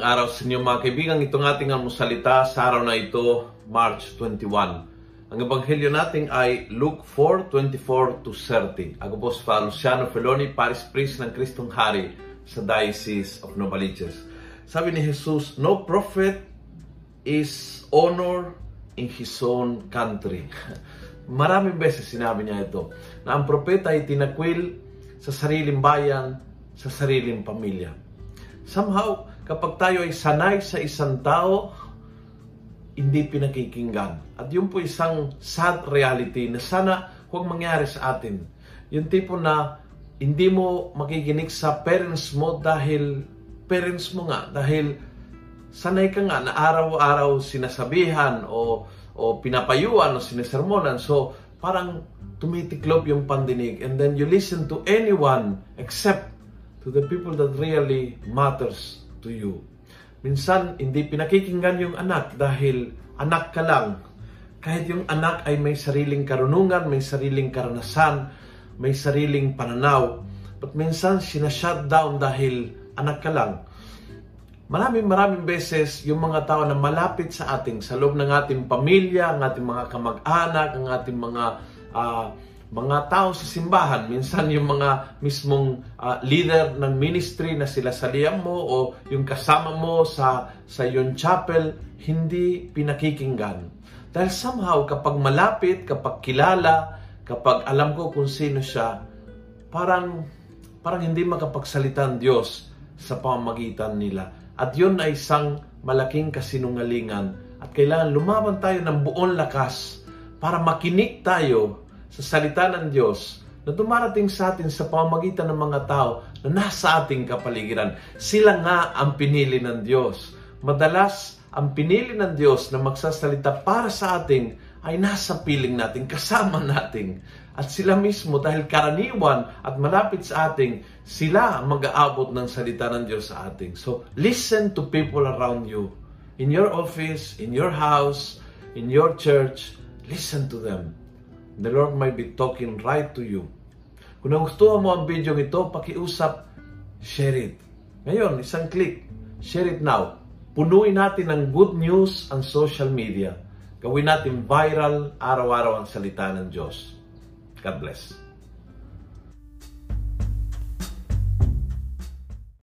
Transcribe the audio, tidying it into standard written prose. Magandang araw sa inyo mga kaibigan. Itong ating almusalita sa araw na ito, March 21. Ang ebanghelyo natin ay Luke 4:24-30. Ako po si Luciano Feloni Paris, priest ng Kristong Hari sa Diocese of Novaliches. Sabi ni Jesus, "No prophet is honored in his own country." Maraming beses sinabi niya ito, na ang propeta ay tinakwil sa sariling bayan, sa sariling pamilya. Somehow, kapag tayo ay sanay sa isang tao, hindi pinakikinggan. At yun po isang sad reality na sana huwag mangyari sa atin. Yung tipo na hindi mo makikinig sa parents mo dahil parents mo nga. Dahil sanay ka nga na araw-araw sinasabihan o pinapayuan o sinasermonan. So, parang tumitiklop yung pandinig. And then you listen to anyone except to the people that really matters to you. Minsan, hindi pinakikinggan yung anak dahil anak ka lang. Kahit yung anak ay may sariling karunungan, may sariling karanasan, may sariling pananaw. But minsan, sinashutdown dahil anak ka lang. Maraming beses, yung mga tao na malapit sa ating, sa loob ng ating pamilya, ang ating mga kamag-anak, ang ating mga tao sa simbahan, minsan yung mga mismong leader ng ministry na sila salihan mo o yung kasama mo sa yung chapel, hindi pinakikinggan. Dahil somehow, kapag malapit, kapag kilala, kapag alam ko kung sino siya, parang hindi makapagsalita ang Diyos sa pamamagitan nila. At yun ay isang malaking kasinungalingan. At kailangan lumaban tayo ng buong lakas para makinig tayo sa salita ng Diyos na dumarating sa atin sa pamamagitan ng mga tao na nasa ating kapaligiran. Sila nga ang pinili ng Diyos. Madalas, ang pinili ng Diyos na magsasalita para sa atin ay nasa piling natin, kasama natin. At sila mismo, dahil karaniwan at malapit sa atin, sila mag-aabot ng salita ng Diyos sa atin. So, listen to people around you. In your office, in your house, in your church, listen to them. The Lord might be talking right to you. Kung nagustuhan mo ang video ito, pakiusap, share it. Ngayon, isang click, share it now. Punuin natin ng good news ang social media. Gawin natin viral araw-araw ang salita ng Diyos. God bless.